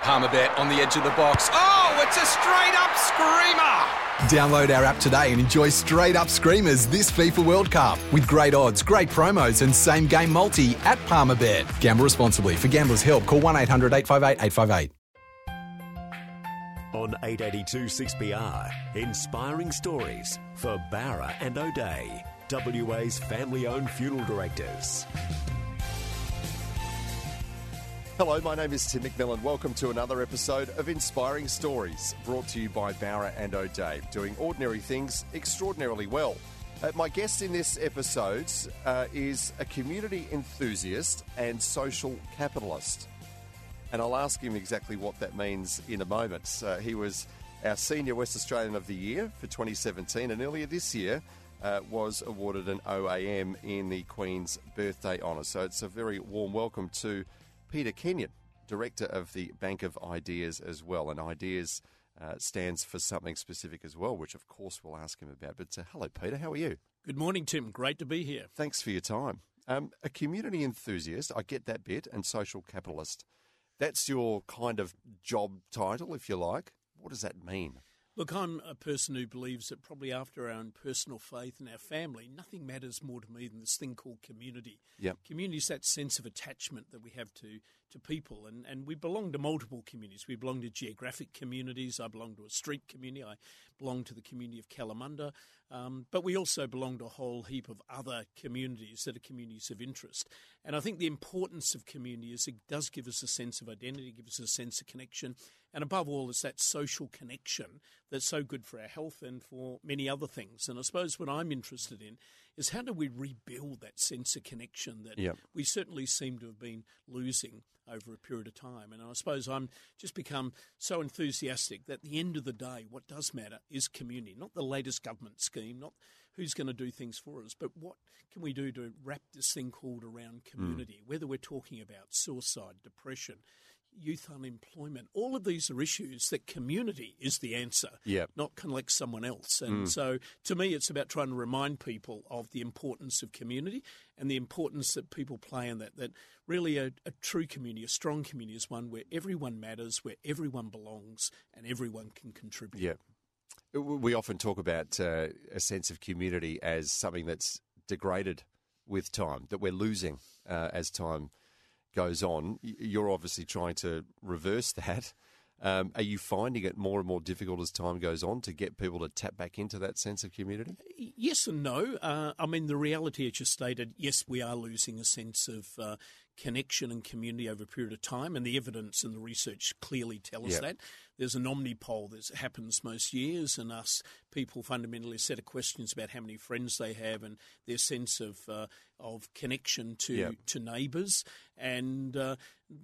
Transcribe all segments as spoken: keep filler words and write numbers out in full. Palmerbet on the edge of the box. Oh, it's a straight-up screamer! Download our app today and enjoy straight-up screamers this FIFA World Cup with great odds, great promos and same-game multi at Palmerbet. Gamble responsibly. For Gamblers' Help, call one eight hundred eight five eight eight five eight. On eight eighty-two six P R, inspiring stories for Bowra and O'Dea, W A's family-owned funeral directors. Hello, my name is Tim McMillan. Welcome to another episode of Inspiring Stories, brought to you by Bowra and O'Dea, doing ordinary things extraordinarily well. Uh, my guest in this episode uh, is a community enthusiast and social capitalist. And I'll ask him exactly what that means in a moment. Uh, he was our Senior West Australian of the Year for twenty seventeen, and earlier this year uh, was awarded an O A M in the Queen's Birthday Honour. So it's a very warm welcome to Peter Kenyon, Director of the Bank of Ideas as well. And Ideas uh, stands for something specific as well, which of course we'll ask him about. But uh, hello, Peter. How are you? Good morning, Tim. Great to be here. Thanks for your time. Um, a community enthusiast, I get that bit, and social capitalist. That's your kind of job title, if you like. What does that mean? Look, I'm a person who believes that probably after our own personal faith and our family, nothing matters more to me than this thing called community. Yep. Community is that sense of attachment that we have to, to people, and, and we belong to multiple communities. We belong to geographic communities. I belong to a street community. I belong to the community of Kalamunda. Um, but we also belong to a whole heap of other communities that are communities of interest. And I think the importance of community is it does give us a sense of identity, gives us a sense of connection. And above all, it's that social connection that's so good for our health and for many other things. And I suppose what I'm interested in is how do we rebuild that sense of connection that yep. we certainly seem to have been losing over a period of time. And I suppose I'm just become so enthusiastic that at the end of the day, what does matter is community, not the latest government scheme, not who's going to do things for us, but what can we do to wrap this thing called around community, mm. whether we're talking about suicide, depression, youth unemployment. All of these are issues that community is the answer, yep. not collect someone else. And mm. so to me, it's about trying to remind people of the importance of community and the importance that people play in that, that really a, a true community, a strong community is one where everyone matters, where everyone belongs and everyone can contribute. Yeah. We often talk about uh, a sense of community as something that's degraded with time, that we're losing uh, as time goes on. You're obviously trying to reverse that. Um, are you finding it more and more difficult as time goes on to get people to tap back into that sense of community? Yes and no. Uh, I mean, the reality, as you stated, yes, we are losing a sense of uh, connection and community over a period of time, and the evidence and the research clearly tell us yeah. that. There's an Omni poll that happens most years, and us people fundamentally a set of questions about how many friends they have and their sense of uh, of connection to yeah. to neighbours. And uh,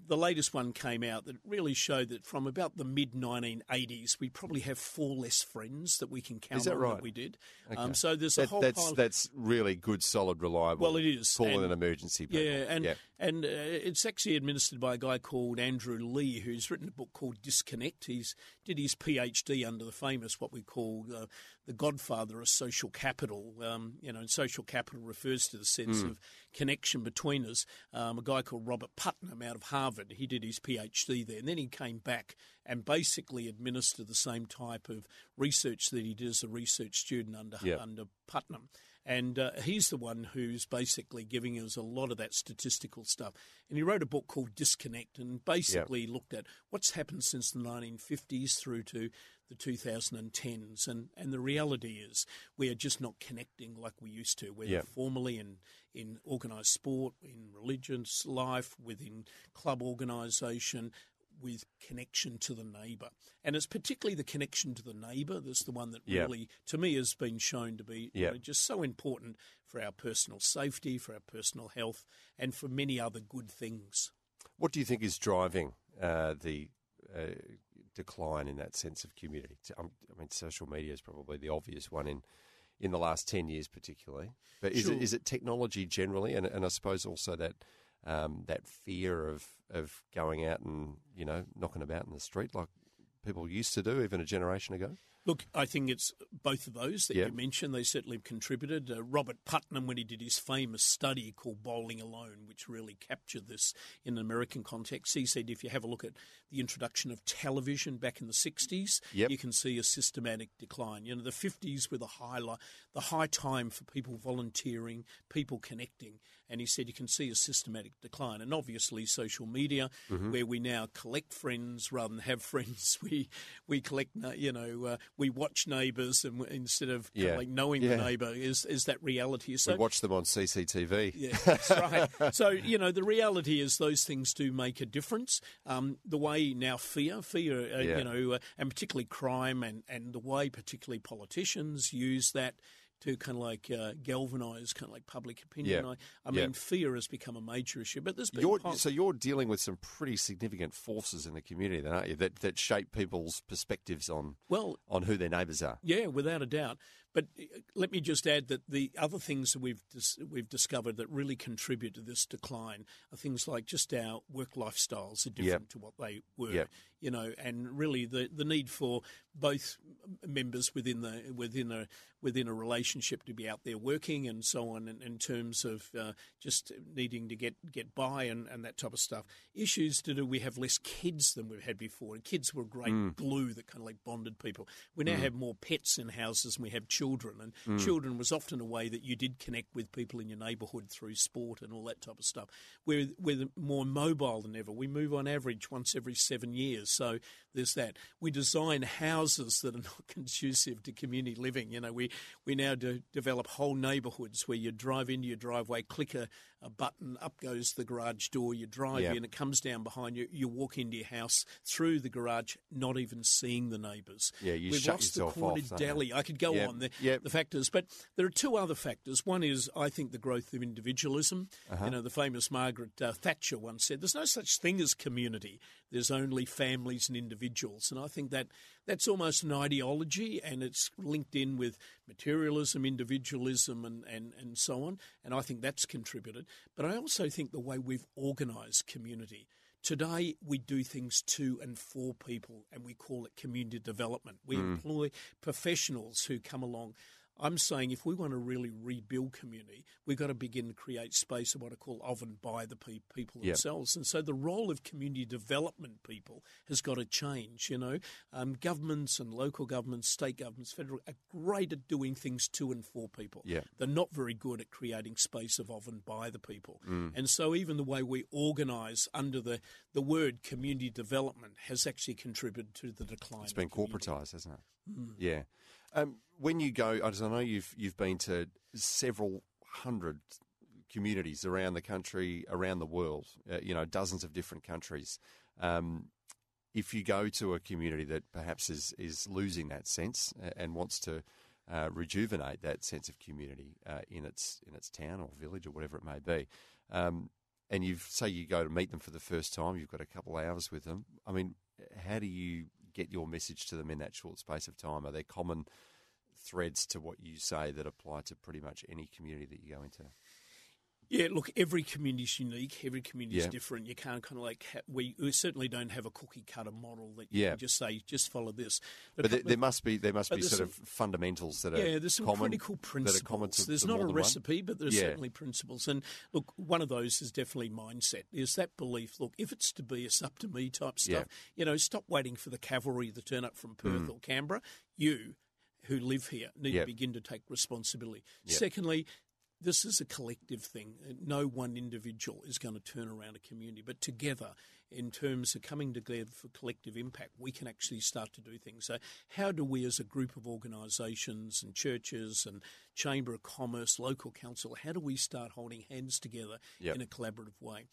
the latest one came out that really showed that from about the mid nineteen eighties, we probably have four less friends that we can count Is that on right? than we did. Okay. Um, so there's that, a whole that's pile of... that's really good, solid, reliable. Well, it is call it an emergency. But, yeah, and yeah. and uh, it's actually administered by a guy called Andrew Lee, who's written a book called Disconnect. He's did his PhD under the famous, what we call uh, the godfather of social capital. Um, you know, and social capital refers to the sense mm. of connection between us. Um, a guy called Robert Putnam out of Harvard, he did his PhD there, and then he came back and basically administered the same type of research that he did as a research student under yep. under Putnam. And uh, he's the one who's basically giving us a lot of that statistical stuff. And he wrote a book called Disconnect and basically yep. looked at what's happened since the nineteen fifties through to the two thousand tens. And, and the reality is we are just not connecting like we used to, whether yep. formally in, in organised sport, in religious life, within club organisation, with connection to the neighbour. And it's particularly the connection to the neighbour that's the one that yep. really, to me, has been shown to be yep. you know, just so important for our personal safety, for our personal health, and for many other good things. What do you think is driving uh, the a decline in that sense of community. I mean, social media is probably the obvious one in in the last ten years particularly. But is, sure. it, is it technology generally? And, and I suppose also that um, that fear of, of going out and, you know, knocking about in the street like people used to do even a generation ago? Look, I think it's both of those that yep. you mentioned. They certainly have contributed. Uh, Robert Putnam, when he did his famous study called Bowling Alone, which really captured this in an American context, he said if you have a look at the introduction of television back in the sixties, yep. you can see a systematic decline. You know, the fifties were the high, li- the high time for people volunteering, people connecting, and he said you can see a systematic decline. And obviously social media, mm-hmm. where we now collect friends rather than have friends, we we collect, you know... Uh, we watch neighbours and instead of yeah. kind of like knowing yeah. the neighbour is, is that reality. So, we watch them on C C T V. Yeah, that's right. So, you know, the reality is those things do make a difference. Um, the way now fear, fear, uh, yeah. you know, uh, and particularly crime and, and the way particularly politicians use that to kind of like uh, galvanise kind of like public opinion. Yeah. I, I mean, yeah. fear has become a major issue. But there's been you're, so you're dealing with some pretty significant forces in the community, then, aren't you? That that shape people's perspectives on well, on who their neighbours are. Yeah, without a doubt. But let me just add that the other things that we've dis- we've discovered that really contribute to this decline are things like just our work lifestyles are different yep. to what they were, yep. you know, and really the, the need for both members within the within a within a relationship to be out there working and so on, in, in terms of uh, just needing to get, get by and, and that type of stuff. Issues to do we have less kids than we've had before, and kids were a great mm. glue that kind of like bonded people. We now mm. have more pets in houses than we have children. Children and mm. children was often a way that you did connect with people in your neighbourhood through sport and all that type of stuff. We're, we're more mobile than ever. We move on average once every seven years, so there's that. We design houses that are not conducive to community living. You know, we we now do develop whole neighbourhoods where you drive into your driveway, click a, a button, up goes the garage door. You drive yep. in, it comes down behind you. You walk into your house through the garage, not even seeing the neighbours. Yeah, you We've shut lost yourself the cornered off, deli. I could go yep. on there. Yep. The factors, but there are two other factors. One is, I think, the growth of individualism. Uh-huh. You know, the famous Margaret uh, Thatcher once said, "There's no such thing as community. There's only families and individuals." And I think that that's almost an ideology, and it's linked in with materialism, individualism, and, and, and so on. And I think that's contributed. But I also think the way we've organised community. Today, we do things to and for people, and we call it community development. We mm. employ professionals who come along. I'm saying if we want to really rebuild community, we've got to begin to create space of what I call of and by the pe- people yep. themselves. And so the role of community development people has got to change, you know. Um, governments and local governments, state governments, federal, are great at doing things to and for people. Yep. They're not very good at creating space of of and by the people. Mm. And so even the way we organise under the, the word community development has actually contributed to the decline. It's been corporatised, hasn't it? Mm. Yeah. Um, when you go, I know you've you've been to several hundred communities around the country, around the world, uh, you know, dozens of different countries. Um, if you go to a community that perhaps is, is losing that sense and wants to uh, rejuvenate that sense of community uh, in its in its town or village or whatever it may be, um, and you say you go to meet them for the first time, you've got a couple of hours with them. I mean, how do you get your message to them in that short space of time? Are there common threads to what you say that apply to pretty much any community that you go into? Yeah, look, every community's unique. Every community's yeah. different. You can't kind of like ha- – we, we certainly don't have a cookie-cutter model that you yeah. can just say, just follow this. But, but there, there must be there must be sort some, of fundamentals that are common. Yeah, there's some common, critical principles. There's not a recipe, one. but there's yeah. certainly principles. And, look, one of those is definitely mindset. There's that belief, look, if it's to be, it's up to me type stuff. Yeah. You know, stop waiting for the cavalry to turn up from Perth mm. or Canberra. You who live here need yep. to begin to take responsibility. Yep. Secondly, this is a collective thing. No one individual is going to turn around a community, but together, in terms of coming together for collective impact, we can actually start to do things. So how do we as a group of organisations and churches and Chamber of Commerce, local council, how do we start holding hands together yep. in a collaborative way?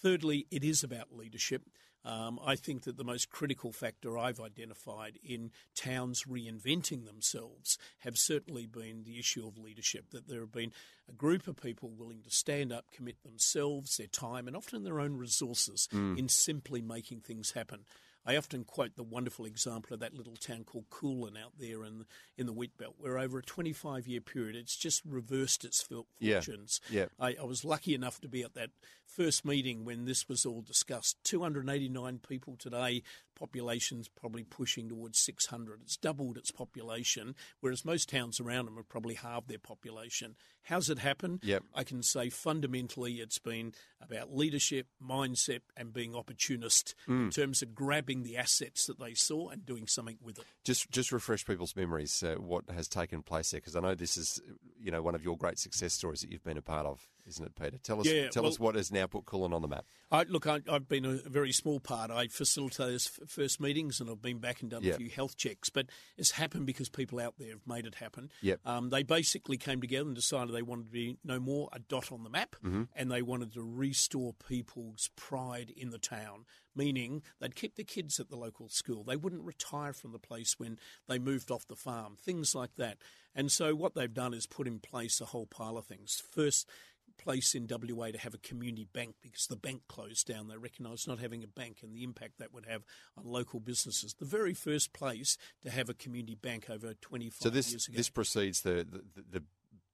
Thirdly, it is about leadership. Um, I think that the most critical factor I've identified in towns reinventing themselves have certainly been the issue of leadership, that there have been a group of people willing to stand up, commit themselves, their time, and often their own resources mm. in simply making things happen. I often quote the wonderful example of that little town called Kulin out there in, in the wheat belt, where over a twenty-five-year period, it's just reversed its fortunes. Yeah. Yeah. I, I was lucky enough to be at that first meeting when this was all discussed. two hundred eighty-nine people today, population's probably pushing towards six hundred. It's doubled its population, whereas most towns around them have probably halved their population. How's it happened? Yep. I can say fundamentally it's been about leadership, mindset, and being opportunist mm. in terms of grabbing the assets that they saw and doing something with it. Just just refresh people's memories, uh, what has taken place there, because I know this is, you know, one of your great success stories that you've been a part of, isn't it, Peter? Tell us yeah, tell well, us what has now put Kulin on the map. I, look, I, I've been a very small part. I facilitated those f- first meetings, and I've been back and done yep. a few health checks, but it's happened because people out there have made it happen. Yep. Um, they basically came together and decided they wanted to be no more a dot on the map, mm-hmm. and they wanted to restore people's pride in the town, meaning they'd keep the kids at the local school. They wouldn't retire from the place when they moved off the farm, things like that. And so what they've done is put in place a whole pile of things. First place in W A to have a community bank, because the bank closed down. They recognised not having a bank and the impact that would have on local businesses. The very first place to have a community bank over twenty-five so this, years ago. So this precedes the... the, the, the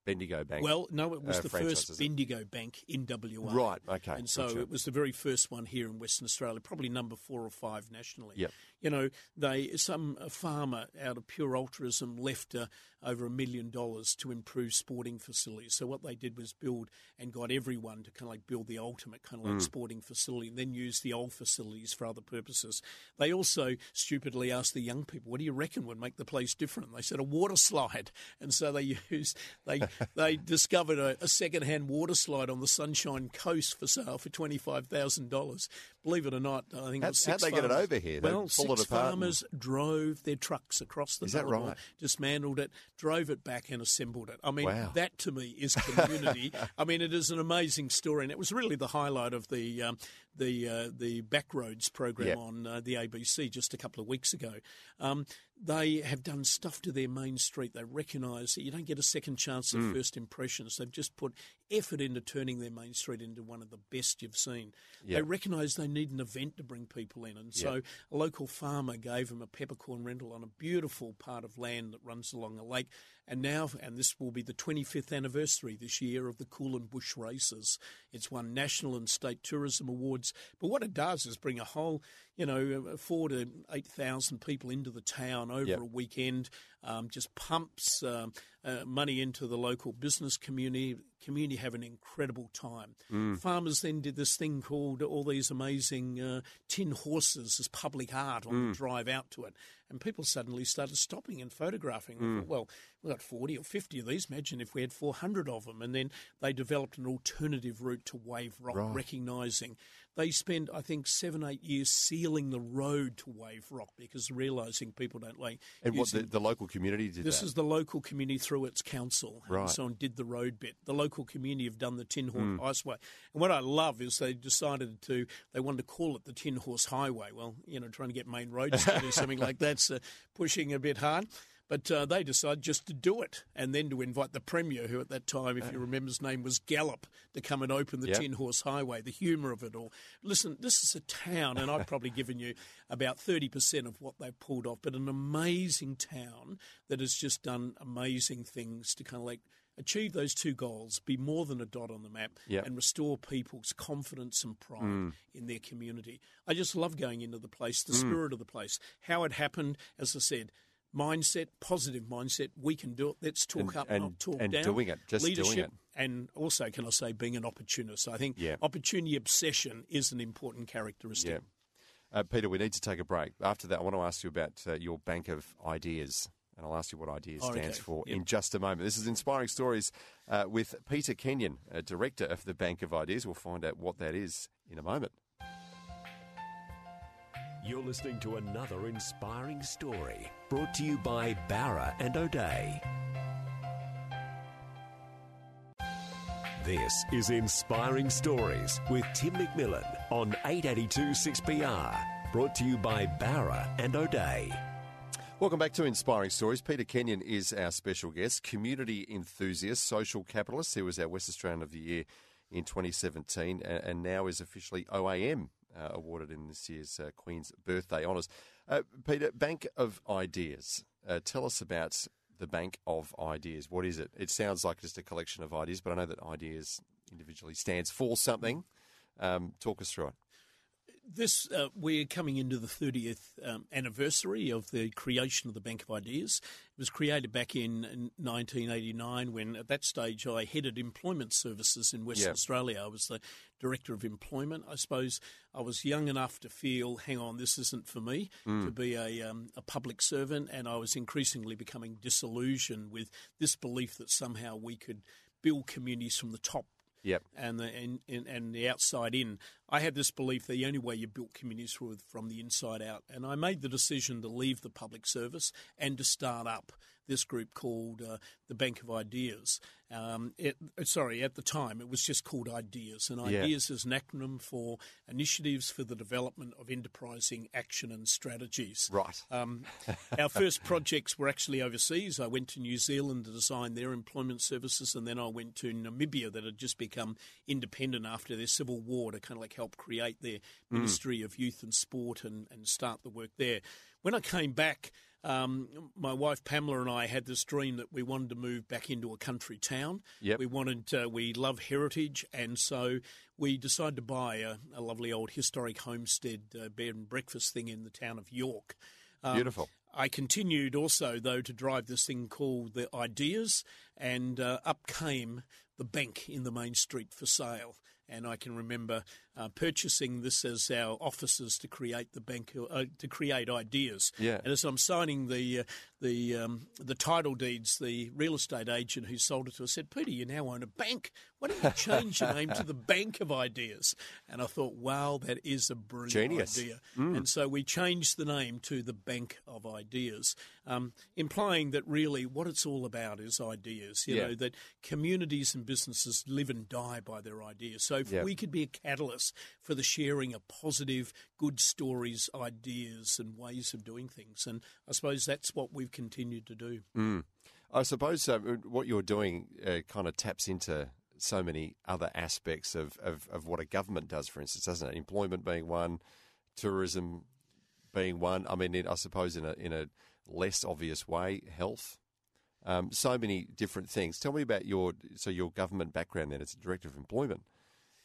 Bendigo Bank. Well, no, it was uh, the first Bendigo Bank in W A. Right, okay. And so gotcha. It was the very first one here in Western Australia, probably number four or five nationally. Yep. You know, they some a farmer out of pure altruism left uh, over a million dollars to improve sporting facilities. So what they did was build and got everyone to kind of like build the ultimate kind of like mm. sporting facility, and then use the old facilities for other purposes. They also stupidly asked the young people, what do you reckon would make the place different? They said a water slide. And so they used... they. They discovered a, a second-hand water slide on the Sunshine Coast for sale for twenty-five thousand dollars. Believe it or not, I think how, it was six farmers. How'd they farmers. get it over here? They well, six farmers and... drove their trucks across the Melbourne, right? dismantled it, drove it back and assembled it. I mean, wow. that to me is community. I mean, it is an amazing story, and it was really the highlight of the um, the uh, the Backroads program yep. on uh, the A B C just a couple of weeks ago. Um They have done stuff to their main street. They recognise that you don't get a second chance at mm. first impressions. They've just put effort into turning their main street into one of the best you've seen. Yep. They recognise they need an event to bring people in. And so yep. a local farmer gave them a peppercorn rental on a beautiful part of land that runs along a lake. And now, and this will be the twenty-fifth anniversary this year of the Kulin Bush Races. It's won national and state tourism awards. But what it does is bring a whole, you know, four to eight thousand people into the town over yep. a weekend, um, just pumps um, uh, money into the local business community. Community have an incredible time. Mm. Farmers then did this thing called all these amazing uh, tin horses as public art on mm. the drive out to it. And people suddenly started stopping and photographing. Mm. Thought, well, we've got forty or fifty of these. Imagine if we had four hundred of them. And then they developed an alternative route to Wave Rock, right. recognising. They spent, I think, seven, eight years sealing the road to Wave Rock because realising people don't like... And what, the, the local community did this that? This is the local community through its council. Right. And someone did the road bit. The local community have done the Tin Horse mm. Highway. And what I love is they decided to... They wanted to call it the Tin Horse Highway. Well, you know, trying to get main roads to do something like that. That's uh, pushing a bit hard, but uh, they decided just to do it, and then to invite the Premier, who at that time, if you remember his name, was Gallop, to come and open the yep. Tin Horse Highway, the humour of it all. Listen, this is a town, and I've probably given you about thirty percent of what they pulled off, but an amazing town that has just done amazing things to kind of like achieve those two goals, be more than a dot on the map, yep. and restore people's confidence and pride mm. in their community. I just love going into the place, the mm. spirit of the place, how it happened, as I said, mindset, positive mindset, we can do it, let's talk and, up, and, not talk and down. And doing it, just Leadership, doing it. And also, can I say, being an opportunist. I think yeah. opportunity obsession is an important characteristic. Yeah. Uh, Peter, we need to take a break. After that, I want to ask you about uh, your Bank of Ideas. And I'll ask you what IDEAS oh, stands okay. for yep. in just a moment. This is Inspiring Stories uh, with Peter Kenyon, a director of the Bank of Ideas. We'll find out what that is in a moment. You're listening to another inspiring story brought to you by Bowra and O'Dea. This is Inspiring Stories with Tim McMillan on eight eighty-two six P R, brought to you by Bowra and O'Dea. Welcome back to Inspiring Stories. Peter Kenyon is our special guest, community enthusiast, social capitalist. He was our West Australian of the Year in twenty seventeen and now is officially O A M uh, awarded in this year's uh, Queen's Birthday Honours. Uh, Peter, Bank of Ideas. Uh, tell us about the Bank of Ideas. What is it? It sounds like just a collection of ideas, but I know that ideas individually stands for something. Um, talk us through it. This uh, we're coming into the thirtieth um, anniversary of the creation of the Bank of Ideas. It was created back in nineteen eighty-nine when, at that stage, I headed employment services in Western yeah. Australia. I was the director of employment. I suppose I was young enough to feel, hang on, this isn't for me, mm. to be a, um, a public servant, and I was increasingly becoming disillusioned with this belief that somehow we could build communities from the top. Yep. And the and, and the outside in. I had this belief that the only way you built communities was from the inside out. And I made the decision to leave the public service and to start up this group called uh, the Bank of Ideas. Um, it, sorry, at the time it was just called Ideas. And Ideas yeah. is an acronym for Initiatives for the Development of Enterprising Action and Strategies. Right. Um, our first projects were actually overseas. I went to New Zealand to design their employment services, and then I went to Namibia that had just become become independent after their civil war to kind of like help create their Ministry mm. of Youth and Sport and, and start the work there. When I came back, um, my wife Pamela and I had this dream that we wanted to move back into a country town. Yep. We wanted, uh, we love heritage, and so we decided to buy a, a lovely old historic homestead uh, bed and breakfast thing in the town of York. Um, Beautiful. I continued also, though, to drive this thing called the Ideas, and uh, up came the bank in the main street for sale. And I can remember uh, purchasing this as our offices to create the bank uh, to create Ideas. Yeah. And as I'm signing the uh, the um, the title deeds, the real estate agent who sold it to us said, "Peter, you now own a bank. Why don't you change your name to the Bank of Ideas?" And I thought, "Wow, that is a brilliant Genius. idea." Mm. And so we changed the name to the Bank of Ideas, um, implying that really what it's all about is ideas. You yeah. know that communities and businesses live and die by their ideas. So So if yep. we could be a catalyst for the sharing of positive, good stories, ideas and ways of doing things. And I suppose that's what we've continued to do. Mm. I suppose uh, what you're doing uh, kind of taps into so many other aspects of, of, of what a government does, for instance, doesn't it? Employment being one, tourism being one. I mean, it, I suppose in a, in a less obvious way, health. Um, so many different things. Tell me about your so your government background then as a director of employment.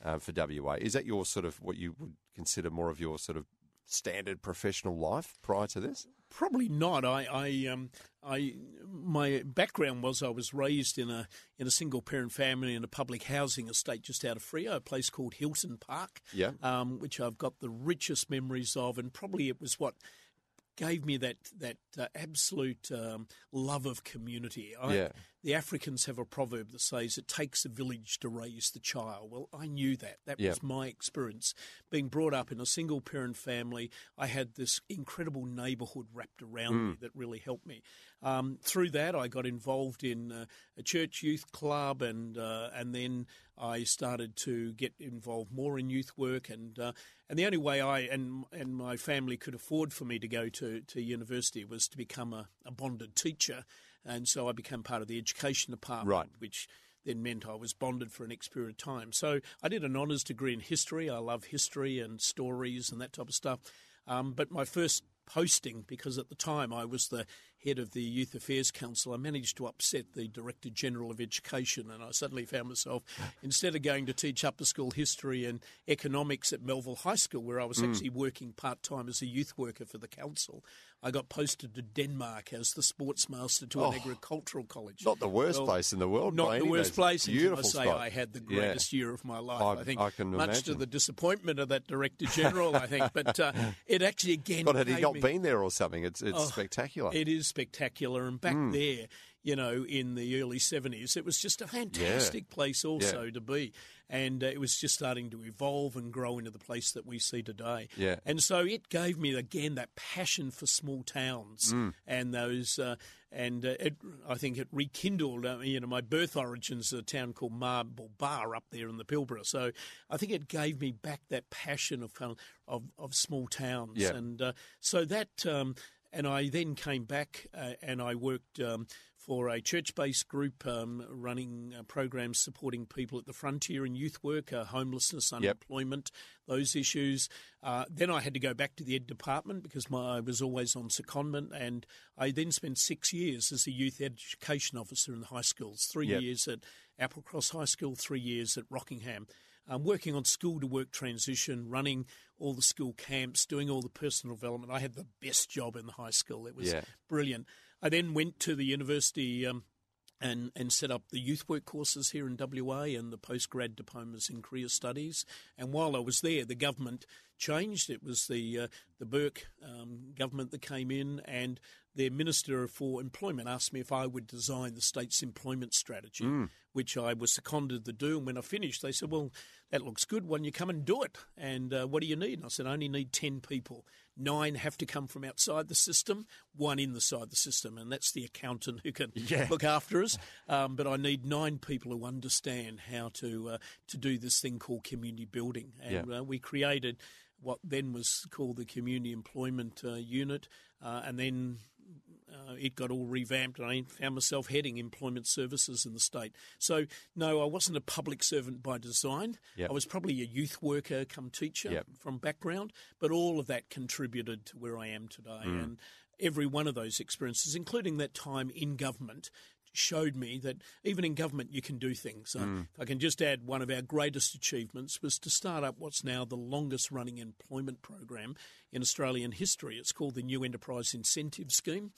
Uh, for W A. Is that your sort of what you would consider more of your sort of standard professional life prior to this? Probably not. I, I, um, I, my background was I was raised in a in a single parent family in a public housing estate just out of Freo, a place called Hilton Park. Yeah. Um, which I've got the richest memories of, and probably it was what gave me that that uh, absolute um, love of community. I, yeah. The Africans have a proverb that says it takes a village to raise the child. Well, I knew that. That yeah. was my experience. Being brought up in a single-parent family, I had this incredible neighbourhood wrapped around mm. me that really helped me. Um, through that, I got involved in uh, a church youth club, and uh, and then I started to get involved more in youth work, and uh, and the only way I and and my family could afford for me to go to to university was to become a, a bonded teacher, and so I became part of the education department, right. which then meant I was bonded for an next period of time. So I did an honours degree in history. I love history and stories and that type of stuff. Um, but my first posting, because at the time I was the head of the Youth Affairs Council, I managed to upset the Director General of Education, and I suddenly found myself, instead of going to teach upper school history and economics at Melville High School, where I was mm. actually working part-time as a youth worker for the council, I got posted to Denmark as the sports master to oh, an agricultural college. Not the worst well, place in the world. Not the worst place. Beautiful until I say spot. I had the greatest yeah. year of my life. I, I think I can much imagine. To the disappointment of that Director General, I think. But uh, it actually again God, had he not me, been there or something? It's, it's oh, spectacular. It is spectacular. Spectacular, and back mm. there, you know, in the early seventies, it was just a fantastic yeah. place also yeah. to be, and uh, it was just starting to evolve and grow into the place that we see today. Yeah. And so it gave me again that passion for small towns mm. and those, uh, and uh, it, I think it rekindled. Uh, you know, my birth origins are a town called Marble Bar up there in the Pilbara, so I think it gave me back that passion of kind of, of, of small towns, yeah. and uh, so that. Um, And I then came back uh, and I worked um, for a church-based group um, running uh, programs supporting people at the frontier in youth work, uh, homelessness, unemployment, yep. those issues. Uh, then I had to go back to the ed department because my, I was always on secondment, and I then spent six years as a youth education officer in the high schools, three yep. years at Applecross High School, three years at Rockingham. Um, working on school-to-work transition, running all the school camps, doing all the personal development. I had the best job in the high school. It was yeah. brilliant. I then went to the university um, and, and set up the youth work courses here in W A and the postgrad diplomas in career studies. And while I was there, the government changed. It was the uh, the Burke um, government that came in, and their Minister for Employment asked me if I would design the state's employment strategy, mm. which I was seconded to do. And when I finished, they said, well, that looks good. Why don't you come and do it? And uh, what do you need? And I said, I only need ten people. Nine have to come from outside the system, one inside the system, and that's the accountant who can yeah. look after us. Um, but I need nine people who understand how to uh, to do this thing called community building. And yeah. uh, we created what then was called the Community Employment uh, Unit, uh, and then uh, it got all revamped, and I found myself heading employment services in the state. So, no, I wasn't a public servant by design. Yep. I was probably a youth worker come teacher yep. from background, but all of that contributed to where I am today. Mm. And every one of those experiences, including that time in government, showed me that even in government you can do things. Mm. If I can just add, one of our greatest achievements was to start up what's now the longest running employment program in Australian history. It's called the New Enterprise Incentive Scheme.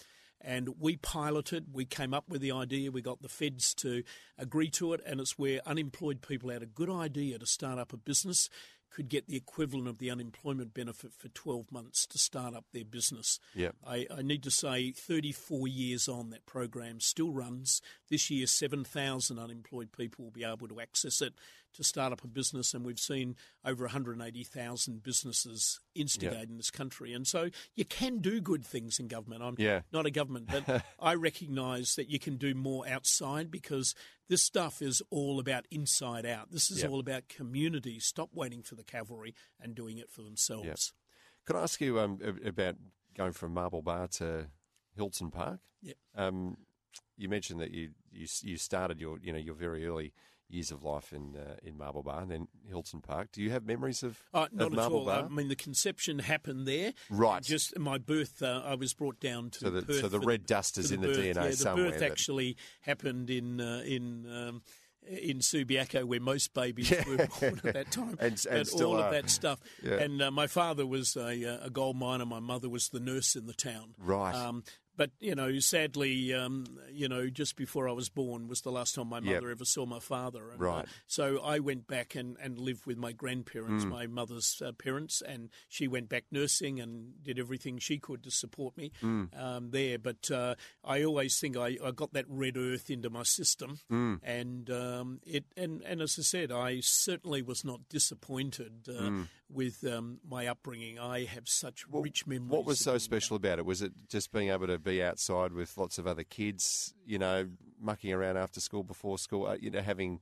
And we piloted, we came up with the idea, we got the feds to agree to it, and it's where unemployed people had a good idea to start up a business, could get the equivalent of the unemployment benefit for twelve months to start up their business. Yep. I, I need to say thirty-four years on, that program still runs. This year, seven thousand unemployed people will be able to access it to start up a business, and we've seen over one hundred eighty thousand businesses instigated yep. in this country. And so you can do good things in government. I'm yeah. not a government, but I recognise that you can do more outside, because this stuff is all about inside out. This is yep. all about community. Stop waiting for the cavalry and doing it for themselves. Yep. Could I ask you um, about going from Marble Bar to Hilton Park? Yep. Um, you mentioned that you, you you started your you know your very early years of life in uh, in Marble Bar and then Hilton Park. Do you have memories of, uh, not of Marble at all. Bar? I mean, the conception happened there. Right. Just my birth, uh, I was brought down to so the, Perth. So the red dust is in the, the D N A yeah, somewhere. The birth that actually happened in uh, in. Um, in Subiaco, where most babies yeah. were born at that time, and, and, and all are. Of that stuff. Yeah. And uh, my father was a, a gold miner. My mother was the nurse in the town. Right. Um, but, you know, sadly, um, you know, just before I was born was the last time my mother yep. ever saw my father. And, right. Uh, so I went back and, and lived with my grandparents, mm. my mother's uh, parents, and she went back nursing and did everything she could to support me mm. um, there. But uh, I always think I, I got that red earth into my system. Mm. And um, it and, and as I said, I certainly was not disappointed uh, mm. with um, my upbringing. I have such well, rich memories. What was so special about it? Was it just being able to be outside with lots of other kids, you know, mucking around after school, before school, you know, having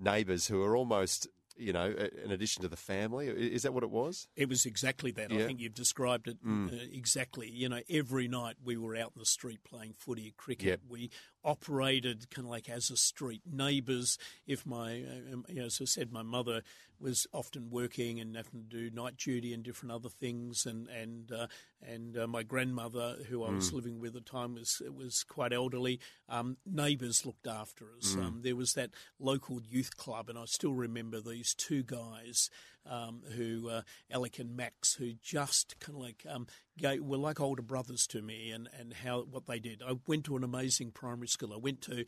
neighbours who are almost, you know, in addition to the family? Is that what it was? It was exactly that. Yeah. I think you've described it mm. uh, exactly. You know, every night we were out in the street playing footy, cricket. Yep. We operated kind of like as a street. Neighbours, if my, uh, you know, as I said, my mother was often working and having to do night duty and different other things. And and uh, and uh, my grandmother, who I was mm. living with at the time, was was quite elderly. Um, neighbours looked after us. Mm. Um, there was that local youth club, and I still remember these two guys um, who, uh, Alec and Max, who just kind of like um, gave, were like older brothers to me, and, and how what they did. I went to an amazing primary school. I went to...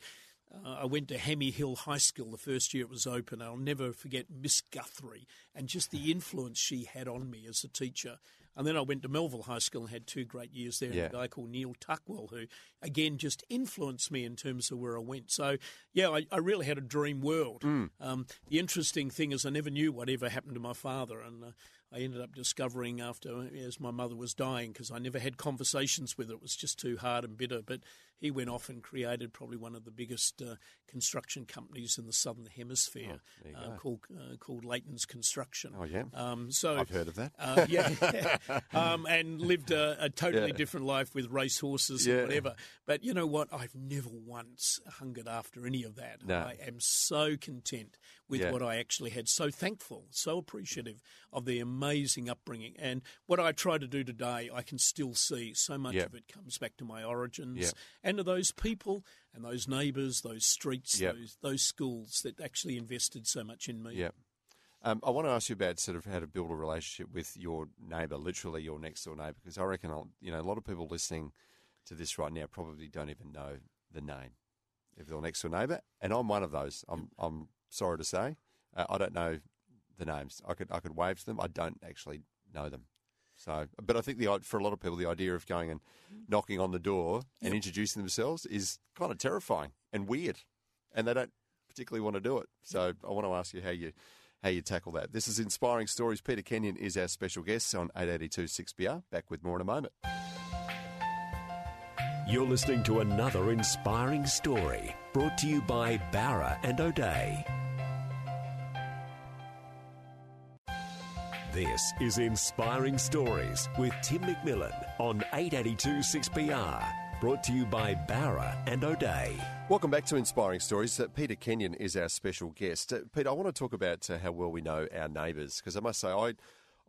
Uh, I went to Hemmy Hill High School the first year it was open. I'll never forget Miss Guthrie and just the influence she had on me as a teacher. And then I went to Melville High School and had two great years there. Yeah. And a guy called Neil Tuckwell, who, again, just influenced me in terms of where I went. So, yeah, I, I really had a dream world. Mm. Um, the interesting thing is I never knew whatever happened to my father, and uh, I ended up discovering after, as my mother was dying, because I never had conversations with her. It was just too hard and bitter. But He went off and created probably one of the biggest uh, construction companies in the Southern Hemisphere, oh, uh, called uh, called Leighton's Construction. Oh, yeah. Um, so, I've heard of that. Uh, yeah. um, and lived a, a totally yeah. different life with racehorses yeah. and whatever. But you know what? I've never once hungered after any of that. No. I am so content with yeah. what I actually had, so thankful, so appreciative of the amazing upbringing. And what I try to do today, I can still see so much yeah. of it comes back to my origins. Yeah. And to those people and those neighbours, those streets, yep. those, those schools that actually invested so much in me. Yeah, um, I want to ask you about sort of how to build a relationship with your neighbour, literally your next door neighbour, because I reckon I'll, you know a lot of people listening to this right now probably don't even know the name of their next door neighbour, and I'm one of those. I'm yep. I'm sorry to say, uh, I don't know the names. I could I could wave to them. I don't actually know them. So, but I think the for a lot of people, the idea of going and knocking on the door and yep. introducing themselves is kind of terrifying and weird, and they don't particularly want to do it. So I want to ask you how you how you tackle that. This is Inspiring Stories. Peter Kenyon is our special guest on eight eighty-two six B R. Back with more in a moment. You're listening to another Inspiring Story, brought to you by Bowra and O'Dea. This is Inspiring Stories with Tim McMillan on eight eighty-two six B R, brought to you by Bowra and O'Dea. Welcome back to Inspiring Stories. Uh, Peter Kenyon is our special guest. Uh, Peter, I want to talk about uh, how well we know our neighbours, because I must say I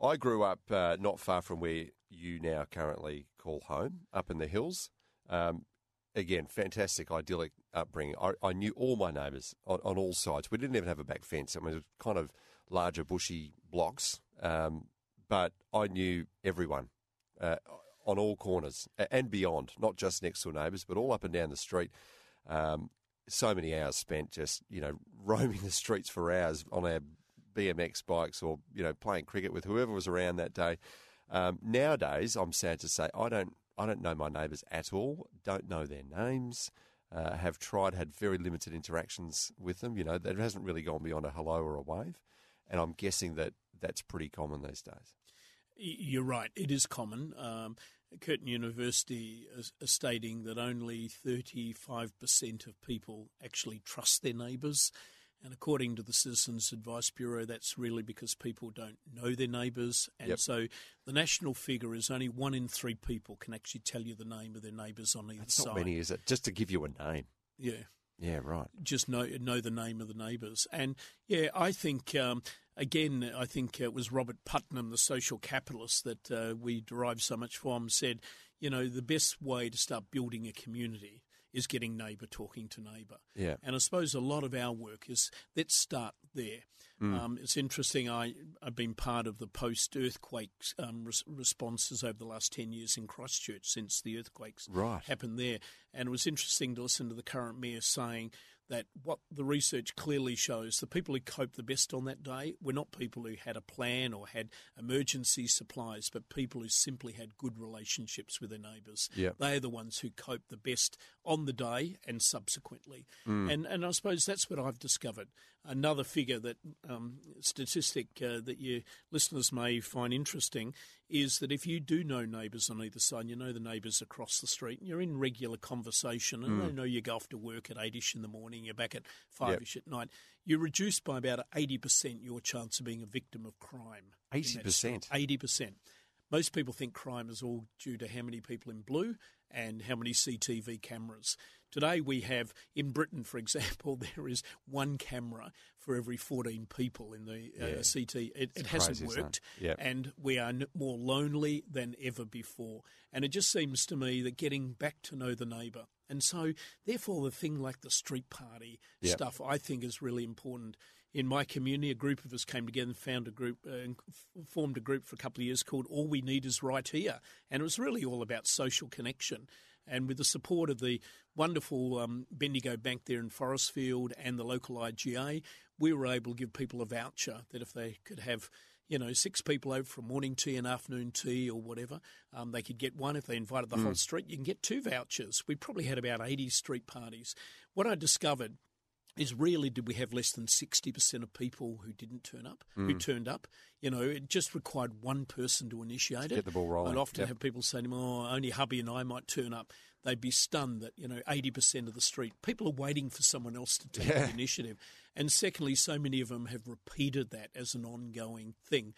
I grew up uh, not far from where you now currently call home, up in the hills. Um, again, fantastic, idyllic upbringing. I, I knew all my neighbours on, on all sides. We didn't even have a back fence. I mean, it was kind of larger, bushy blocks. Um, but I knew everyone uh, on all corners and beyond, not just next door neighbours, but all up and down the street. Um, so many hours spent just, you know, roaming the streets for hours on our B M X bikes or, you know, playing cricket with whoever was around that day. Um, nowadays, I'm sad to say, I don't I don't know my neighbours at all, don't know their names, uh, have tried, had very limited interactions with them. You know, that hasn't really gone beyond a hello or a wave. And I'm guessing that that's pretty common these days. You're right. It is common. Um, Curtin University is, is stating that only thirty-five percent of people actually trust their neighbours. And according to the Citizens Advice Bureau, that's really because people don't know their neighbours. And yep. so the national figure is only one in three people can actually tell you the name of their neighbours on either that's side. That's not many, is it? Just to give you a name. Yeah. Yeah, right. Just know know the name of the neighbours. And, yeah, I think, um, again, I think it was Robert Putnam, the social capitalist that uh, we derive so much from, said, you know, the best way to start building a community is getting neighbour talking to neighbour. Yeah. And I suppose a lot of our work is let's start there. Mm. Um, it's interesting, I, I've been part of the post-earthquake um, res- responses over the last ten years in Christchurch since the earthquakes right. happened there. And it was interesting to listen to the current mayor saying that what the research clearly shows, the people who coped the best on that day were not people who had a plan or had emergency supplies, but people who simply had good relationships with their neighbours. Yep. They are the ones who coped the best on the day and subsequently. Mm. And and I suppose that's what I've discovered. Another figure that um, statistic uh, that your listeners may find interesting is that if you do know neighbours on either side, you know the neighbours across the street, and you're in regular conversation, and mm. they know you go off to work at eight-ish in the morning, you're back at five-ish yep. at night, you reduce by about eighty percent your chance of being a victim of crime. eighty percent? eighty percent. Most people think crime is all due to how many people in blue and how many C T V cameras. Today we have, in Britain, for example, there is one camera for every fourteen people in the uh, yeah. C T. It, it hasn't worked, yep. and we are more lonely than ever before. And it just seems to me that getting back to know the neighbour, and so therefore the thing like the street party yep. stuff I think is really important. In my community, a group of us came together and found a group, uh, formed a group for a couple of years called All We Need Is Right Here, and it was really all about social connection. And with the support of the wonderful um, Bendigo Bank there in Forestfield and the local I G A, we were able to give people a voucher that if they could have, you know, six people over for morning tea and afternoon tea or whatever, um, they could get one. If they invited the mm. whole street, you can get two vouchers. We probably had about eighty street parties. What I discovered is really did we have less than sixty percent of people who didn't turn up, mm. who turned up. You know, it just required one person to initiate to it. Get the ball rolling. I'd often yep. have people say to me, oh, only hubby and I might turn up. They'd be stunned that, you know, eighty percent of the street, people are waiting for someone else to take yeah. the initiative. And secondly, so many of them have repeated that as an ongoing thing.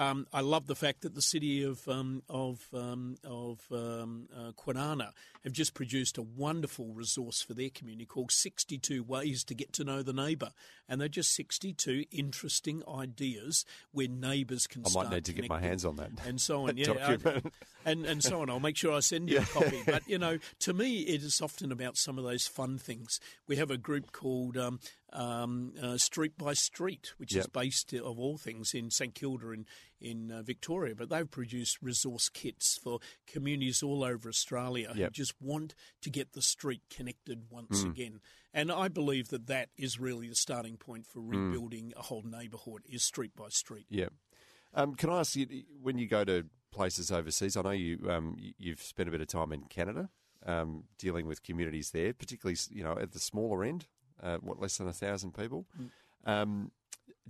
Um, I love the fact that the city of um, of um, of um, uh, Kwinana have just produced a wonderful resource for their community called sixty-two Ways to Get to Know the Neighbour, and they're just sixty-two interesting ideas where neighbours can. I might start need to connecting. Get my hands on that and so on. Yeah, I, and and so on. I'll make sure I send you yeah. a copy. But you know, to me, it is often about some of those fun things. We have a group called. Um, Um, uh, Street by Street, which yep. is based, of all things, in St Kilda in, in uh, Victoria. But they've produced resource kits for communities all over Australia yep. who just want to get the street connected once mm. again. And I believe that that is really the starting point for rebuilding mm. a whole neighbourhood is Street by Street. Yeah. Um, can I ask you, when you go to places overseas, I know you, um, you've spent a bit of time in Canada um, dealing with communities there, particularly you know at the smaller end. Uh, what, less than one thousand people. Mm. Um,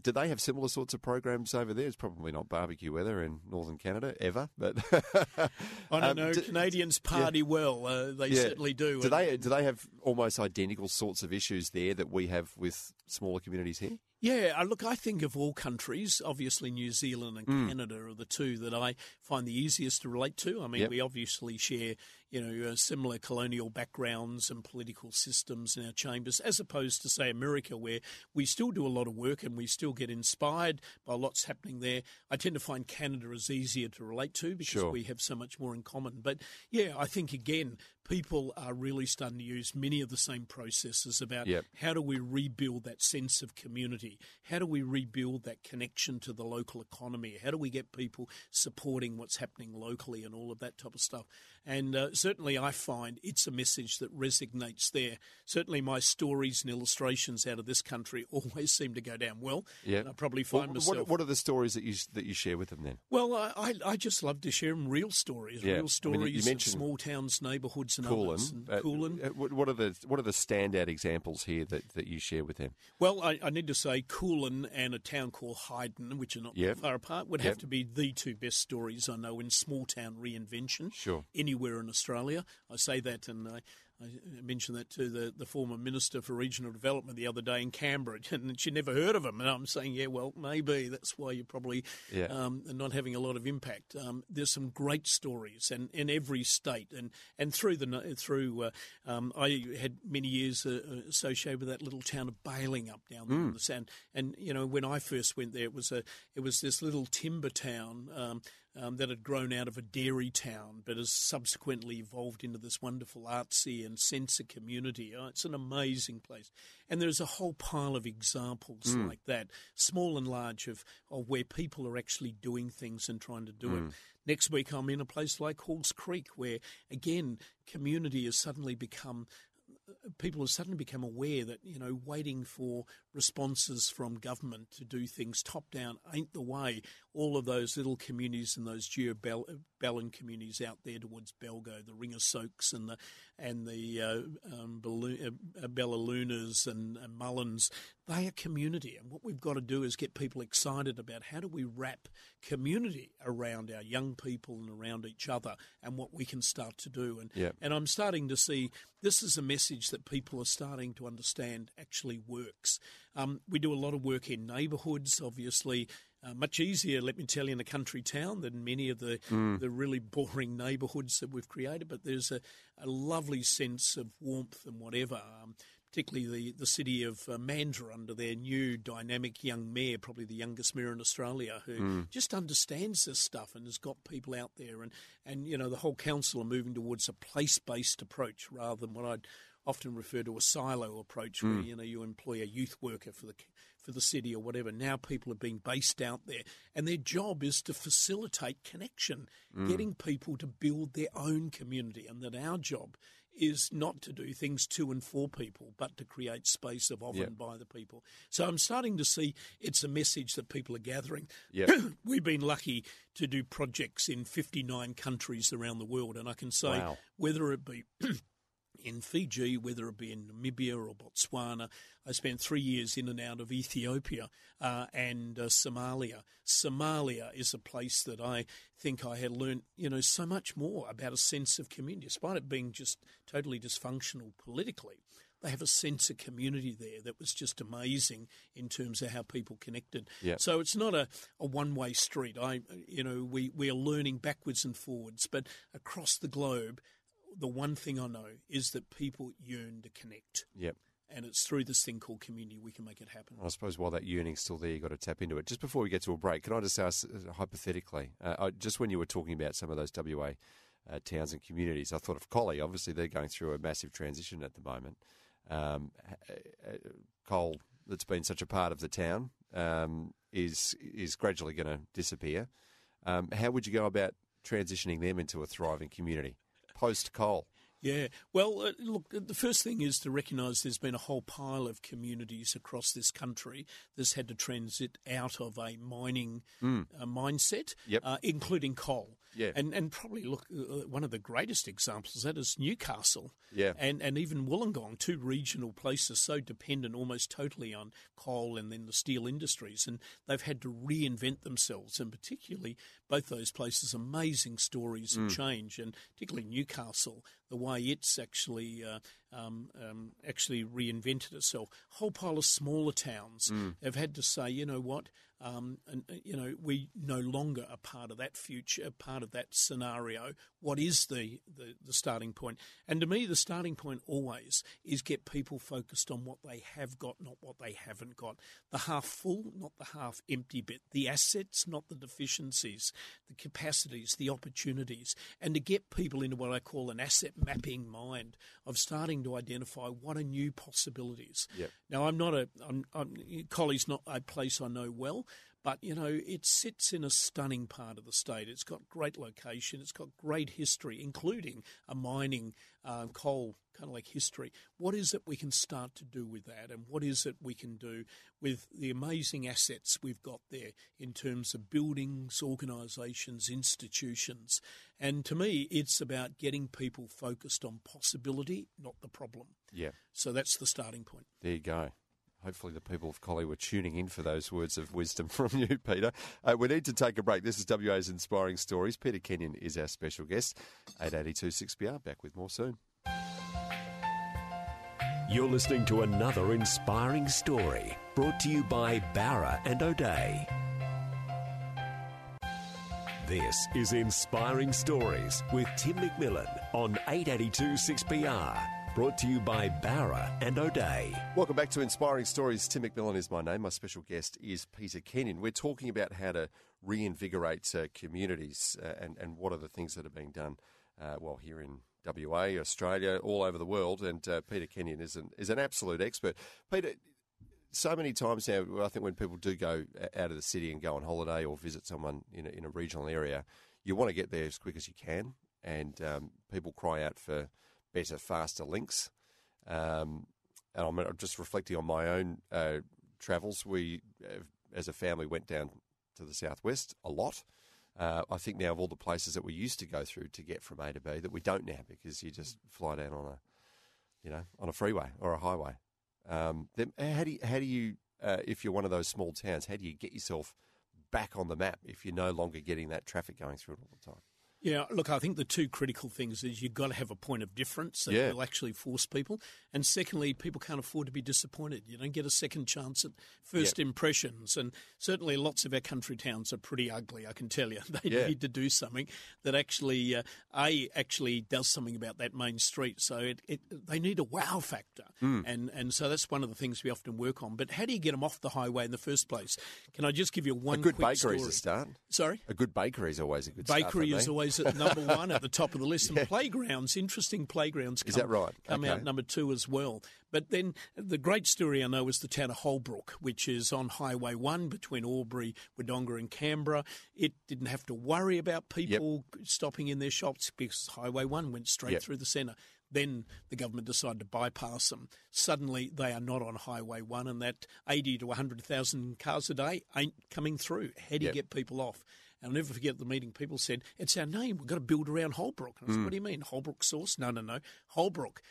do they have similar sorts of programs over there? It's probably not barbecue weather in northern Canada, ever. But I don't um, know. Do, Canadians party yeah. well. Uh, they yeah. certainly do. Do they, do they have almost identical sorts of issues there that we have with smaller communities here? Yeah, look, I think of all countries, obviously New Zealand and mm. Canada are the two that I find the easiest to relate to. I mean, yep. we obviously share, you know, similar colonial backgrounds and political systems in our chambers, as opposed to, say, America, where we still do a lot of work and we still get inspired by lots happening there. I tend to find Canada is easier to relate to because sure. we have so much more in common. But, yeah, I think, again, people are really starting to use many of the same processes about yep. how do we rebuild that sense of community. How do we rebuild that connection to the local economy? How do we get people supporting what's happening locally and all of that type of stuff? And uh, certainly I find it's a message that resonates there. Certainly my stories and illustrations out of this country always seem to go down well. Yeah. And I probably find well, myself... What, what are the stories that you that you share with them then? Well, I, I just love to share them, real stories, yeah. real stories I mean, you mentioned of small towns, neighbourhoods and Kulin, others. And uh, Kulin. What are the what are the standout examples here that, that you share with them? Well, I, I need to say Kulin and a town called Hyden, which are not yep. far apart, would yep. have to be the two best stories I know in small town reinvention sure. anywhere in Australia. I say that and I, I mentioned that to the, the former Minister for Regional Development the other day in Canberra, and she never heard of them. And I'm saying, yeah, well, maybe that's why you're probably yeah. um, not having a lot of impact. Um, there's some great stories and in every state. And, and through, the through uh, um, I had many years uh, associated with that little town of Bailing up down there mm. in the sand. And, you know, when I first went there, it was, a, it was this little timber town um, Um, that had grown out of a dairy town but has subsequently evolved into this wonderful artsy and sense of community. Oh, it's an amazing place. And there's a whole pile of examples mm. like that, small and large, of, of where people are actually doing things and trying to do mm. it. Next week I'm in a place like Halls Creek where, again, community has suddenly become... People have suddenly become aware that, you know, waiting for responses from government to do things top down ain't the way. All of those little communities and those geo-ballan communities out there towards Belgo, the Ring of Soaks and the and the uh, um, Baloo- uh, Bella Lunas and, and Mullins, they are community. And what we've got to do is get people excited about how do we wrap community around our young people and around each other and what we can start to do. And yeah. and I'm starting to see this is a message that people are starting to understand actually works. Um, we do a lot of work in neighbourhoods, obviously. Uh, much easier, let me tell you, in a country town than many of the mm. the really boring neighbourhoods that we've created. But there's a, a lovely sense of warmth and whatever, um, particularly the, the city of uh, Mandurah under their new dynamic young mayor, probably the youngest mayor in Australia, who mm. just understands this stuff and has got people out there. And, and, you know, the whole council are moving towards a place-based approach rather than what I'd often refer to a silo approach mm. where, you know, you employ a youth worker for the for the city or whatever. Now people are being based out there and their job is to facilitate connection, mm. getting people to build their own community, and that our job is not to do things to and for people but to create space of of yep. and by the people. So I'm starting to see it's a message that people are gathering. Yep. We've been lucky to do projects in fifty-nine countries around the world, and I can say wow. whether it be... in Fiji, whether it be in Namibia or Botswana. I spent three years in and out of Ethiopia uh, and uh, Somalia. Somalia is a place that I think I had learned, you know, so much more about a sense of community. Despite it being just totally dysfunctional politically, they have a sense of community there that was just amazing in terms of how people connected. Yep. So it's not a, a one-way street. I, you know, we, we are learning backwards and forwards, but across the globe, the one thing I know is that people yearn to connect. Yep. And it's through this thing called community we can make it happen. Well, I suppose while that yearning's still there, you've got to tap into it. Just before we get to a break, can I just ask, uh, hypothetically, uh, I, just when you were talking about some of those W A uh, towns and communities, I thought of Collie. Obviously, they're going through a massive transition at the moment. Um, uh, uh, coal that's been such a part of the town um, is is gradually going to disappear. Um, how would you go about transitioning them into a thriving community? Post-coal. Yeah. Well, uh, look, the first thing is to recognise there's been a whole pile of communities across this country that's had to transit out of a mining mm. uh, mindset, yep. uh, including coal. Yeah. And and probably, look, uh, one of the greatest examples of that is Newcastle yeah. and, and even Wollongong, two regional places so dependent almost totally on coal and then the steel industries. And they've had to reinvent themselves, and particularly both those places, amazing stories mm. of change, and particularly Newcastle, the one why it's actually uh, um, um, actually reinvented itself. A whole pile of smaller towns mm. have had to say, you know what, um, and, you know, we no longer are part of that future, part of that scenario. What is the, the, the starting point? And to me, the starting point always is get people focused on what they have got, not what they haven't got. The half full, not the half empty bit. The assets, not the deficiencies. The capacities, the opportunities. And to get people into what I call an asset map mind of starting to identify what are new possibilities. Yep. Now, I'm not a I'm, I'm, Collie's not a place I know well, but you know it sits in a stunning part of the state. It's got great location. It's got great history, including a mining uh, coal kind of like history. What is it we can start to do with that, and what is it we can do with the amazing assets we've got there in terms of buildings, organisations, institutions? And to me, it's about getting people focused on possibility, not the problem. Yeah. So that's the starting point. There you go. Hopefully the people of Collie were tuning in for those words of wisdom from you, Peter. Uh, we need to take a break. This is W A's Inspiring Stories. Peter Kenyon is our special guest. eight eighty-two six B R. Back with more soon. You're listening to another inspiring story brought to you by Bowra and O'Dea. This is Inspiring Stories with Tim McMillan on eight eighty-two six B R, brought to you by Bowra and O'Dea. Welcome back to Inspiring Stories. Tim McMillan is my name. My special guest is Peter Kenyon. We're talking about how to reinvigorate uh, communities uh, and, and what are the things that are being done uh, well here in W A, Australia, all over the world. And uh, Peter Kenyon is an, is an absolute expert. Peter, so many times now, I think when people do go out of the city and go on holiday or visit someone in a, in a regional area, you want to get there as quick as you can, and um, people cry out for better, faster links. Um, and I'm, I'm just reflecting on my own uh, travels. We, uh, as a family, went down to the southwest a lot. Uh, I think now of all the places that we used to go through to get from A to B that we don't now, because you just fly down on a, you know, on a freeway or a highway. Um, then how do you, how do you uh, if you're one of those small towns, how do you get yourself back on the map if you're no longer getting that traffic going through it all the time? Yeah, look, I think the two critical things is you've got to have a point of difference that yeah. will actually force people. And secondly, people can't afford to be disappointed. You don't get a second chance at first yep. impressions. And certainly lots of our country towns are pretty ugly, I can tell you. They yeah. need to do something that actually, uh, A, actually does something about that main street. So it, it, they need a wow factor. Mm. And, and so that's one of the things we often work on. But how do you get them off the highway in the first place? Can I just give you one quick story? A good bakery is a start. Sorry? A good bakery is always a good bakery start. Bakery is always at number one at the top of the list, and yeah. playgrounds, interesting playgrounds come, Is that right? come okay. out number two as well. But then the great story I know is the town of Holbrook, which is on Highway one between Albury, Wodonga and Canberra. It didn't have to worry about people yep. stopping in their shops because Highway one went straight yep. through the centre. Then the government decided to bypass them. Suddenly they are not on Highway one, and that eighty to one hundred thousand cars a day ain't coming through. How do yep. you get people off? And I'll never forget the meeting. People said, it's our name. We've got to build around Holbrook. And I said, mm. what do you mean? Holbrook sauce? No, no, no. Holbrook.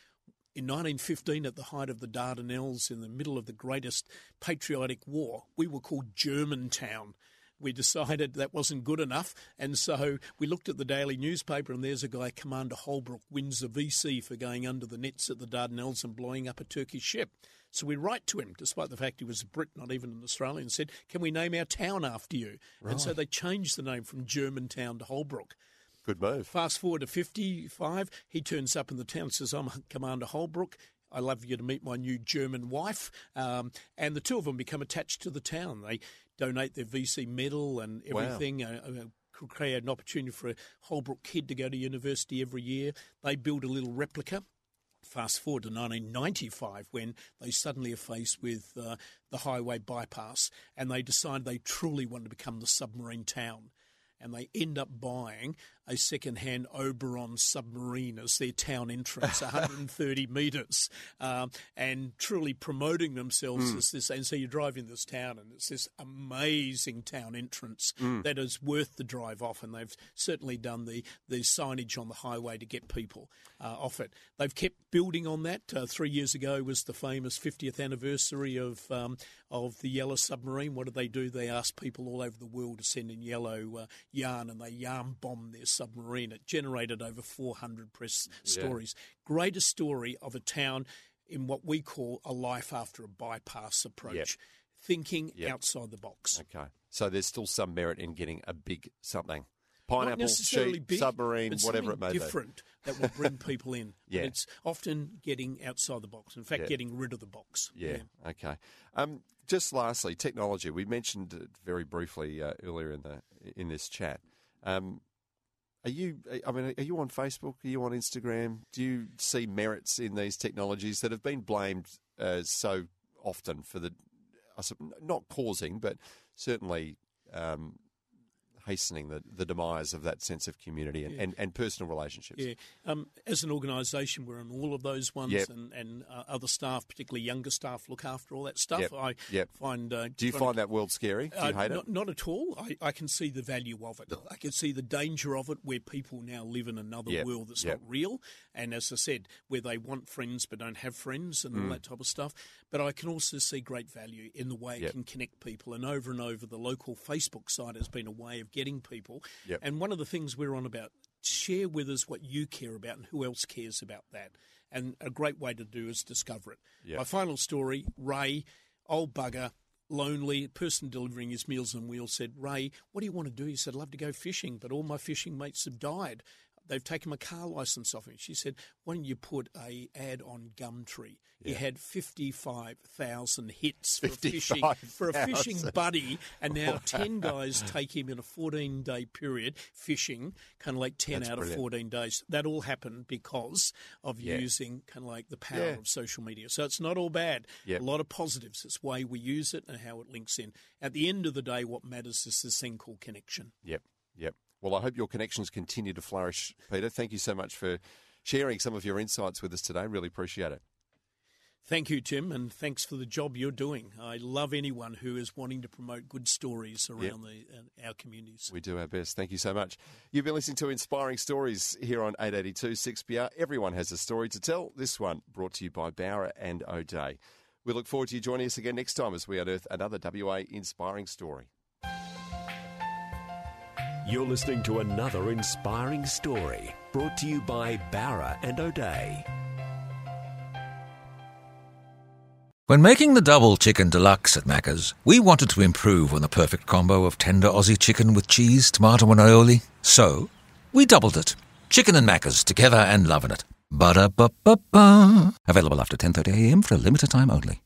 In nineteen fifteen, at the height of the Dardanelles, in the middle of the greatest patriotic war, we were called Germantown. We decided that wasn't good enough, and so we looked at the daily newspaper, and there's a guy, Commander Holbrook, wins a V C for going under the nets at the Dardanelles and blowing up a Turkish ship. So we write to him, despite the fact he was a Brit, not even an Australian, and said, can we name our town after you? Right. And so they changed the name from Germantown to Holbrook. Good move. Fast forward to fifty-five, he turns up in the town, says, I'm Commander Holbrook. I love you to meet my new German wife. Um, and the two of them become attached to the town. They donate their V C medal and everything. Wow. Uh, uh, create an opportunity for a Holbrook kid to go to university every year. They build a little replica. Fast forward to nineteen ninety-five, when they suddenly are faced with uh, the highway bypass, and they decide they truly want to become the submarine town. And they end up buying a second-hand Oberon submarine as their town entrance, one hundred thirty metres, um, and truly promoting themselves mm. as this. And so you drive in this town, and it's this amazing town entrance mm. that is worth the drive off, and they've certainly done the, the signage on the highway to get people uh, off it. They've kept building on that. Uh, three years ago was the famous fiftieth anniversary of um, of the yellow submarine. What did they do? They asked people all over the world to send in yellow uh, yarn, and they yarn-bombed their submarine. It generated over four hundred press stories. Yeah. Greatest story of a town in what we call a life after a bypass approach. Yep. Thinking yep. outside the box. Okay. So there's still some merit in getting a big something. Pineapple, sheep, big, submarine, whatever it may be. Different that will bring people in. Yeah. It's often getting outside the box. In fact, yeah. getting rid of the box. Yeah. yeah. Okay. Um, just lastly, technology. We mentioned it very briefly uh, earlier in the in this chat. Um, Are you? I mean, are you on Facebook? Are you on Instagram? Do you see merits in these technologies that have been blamed uh, so often for the not causing, but certainly um, hastening the, the demise of that sense of community and, yeah. and, and personal relationships? Yeah, um, as an organisation, we're in all of those ones, yep. and, and uh, other staff, particularly younger staff, look after all that stuff. Yep. I yep. find. Uh, Do you find to, that world scary? Do you uh, hate not, it? Not at all. I, I can see the value of it. I can see the danger of it, where people now live in another yep. world that's yep. not real, and as I said, where they want friends but don't have friends and mm. all that type of stuff. But I can also see great value in the way yep. it can connect people, and over and over, the local Facebook site has been a way of getting people. Yep. And one of the things we're on about, share with us what you care about and who else cares about that. And a great way to do is discover it. Yep. My final story, Ray, old bugger, lonely, person delivering his Meals on Wheels said, Ray, what do you want to do? He said, I'd love to go fishing, but all my fishing mates have died. They've taken my car licence off me. She said, why don't you put a ad on Gumtree? Yeah. He had fifty-five thousand hits for, fifty-five, a fishing, for a fishing buddy, and now ten guys take him in a fourteen-day period fishing, kind of like ten That's out brilliant. Of fourteen days. That all happened because of yeah. using kind of like the power yeah. of social media. So it's not all bad. Yep. A lot of positives. It's the way we use it and how it links in. At the end of the day, what matters is this thing called connection. Yep, yep. Well, I hope your connections continue to flourish, Peter. Thank you so much for sharing some of your insights with us today. Really appreciate it. Thank you, Tim, and thanks for the job you're doing. I love anyone who is wanting to promote good stories around yep. the, uh, our communities. We do our best. Thank you so much. You've been listening to Inspiring Stories here on eight eighty-two six P R. Everyone has a story to tell. This one brought to you by Bowra and O'Dea. We look forward to you joining us again next time as we unearth another W A inspiring story. You're listening to another inspiring story brought to you by Bowra and O'Dea. When making the double chicken deluxe at Macca's, we wanted to improve on the perfect combo of tender Aussie chicken with cheese, tomato and aioli. So, we doubled it. Chicken and Macca's, together and loving it. Ba-da-ba-ba-ba. Available after ten thirty a m for a limited time only.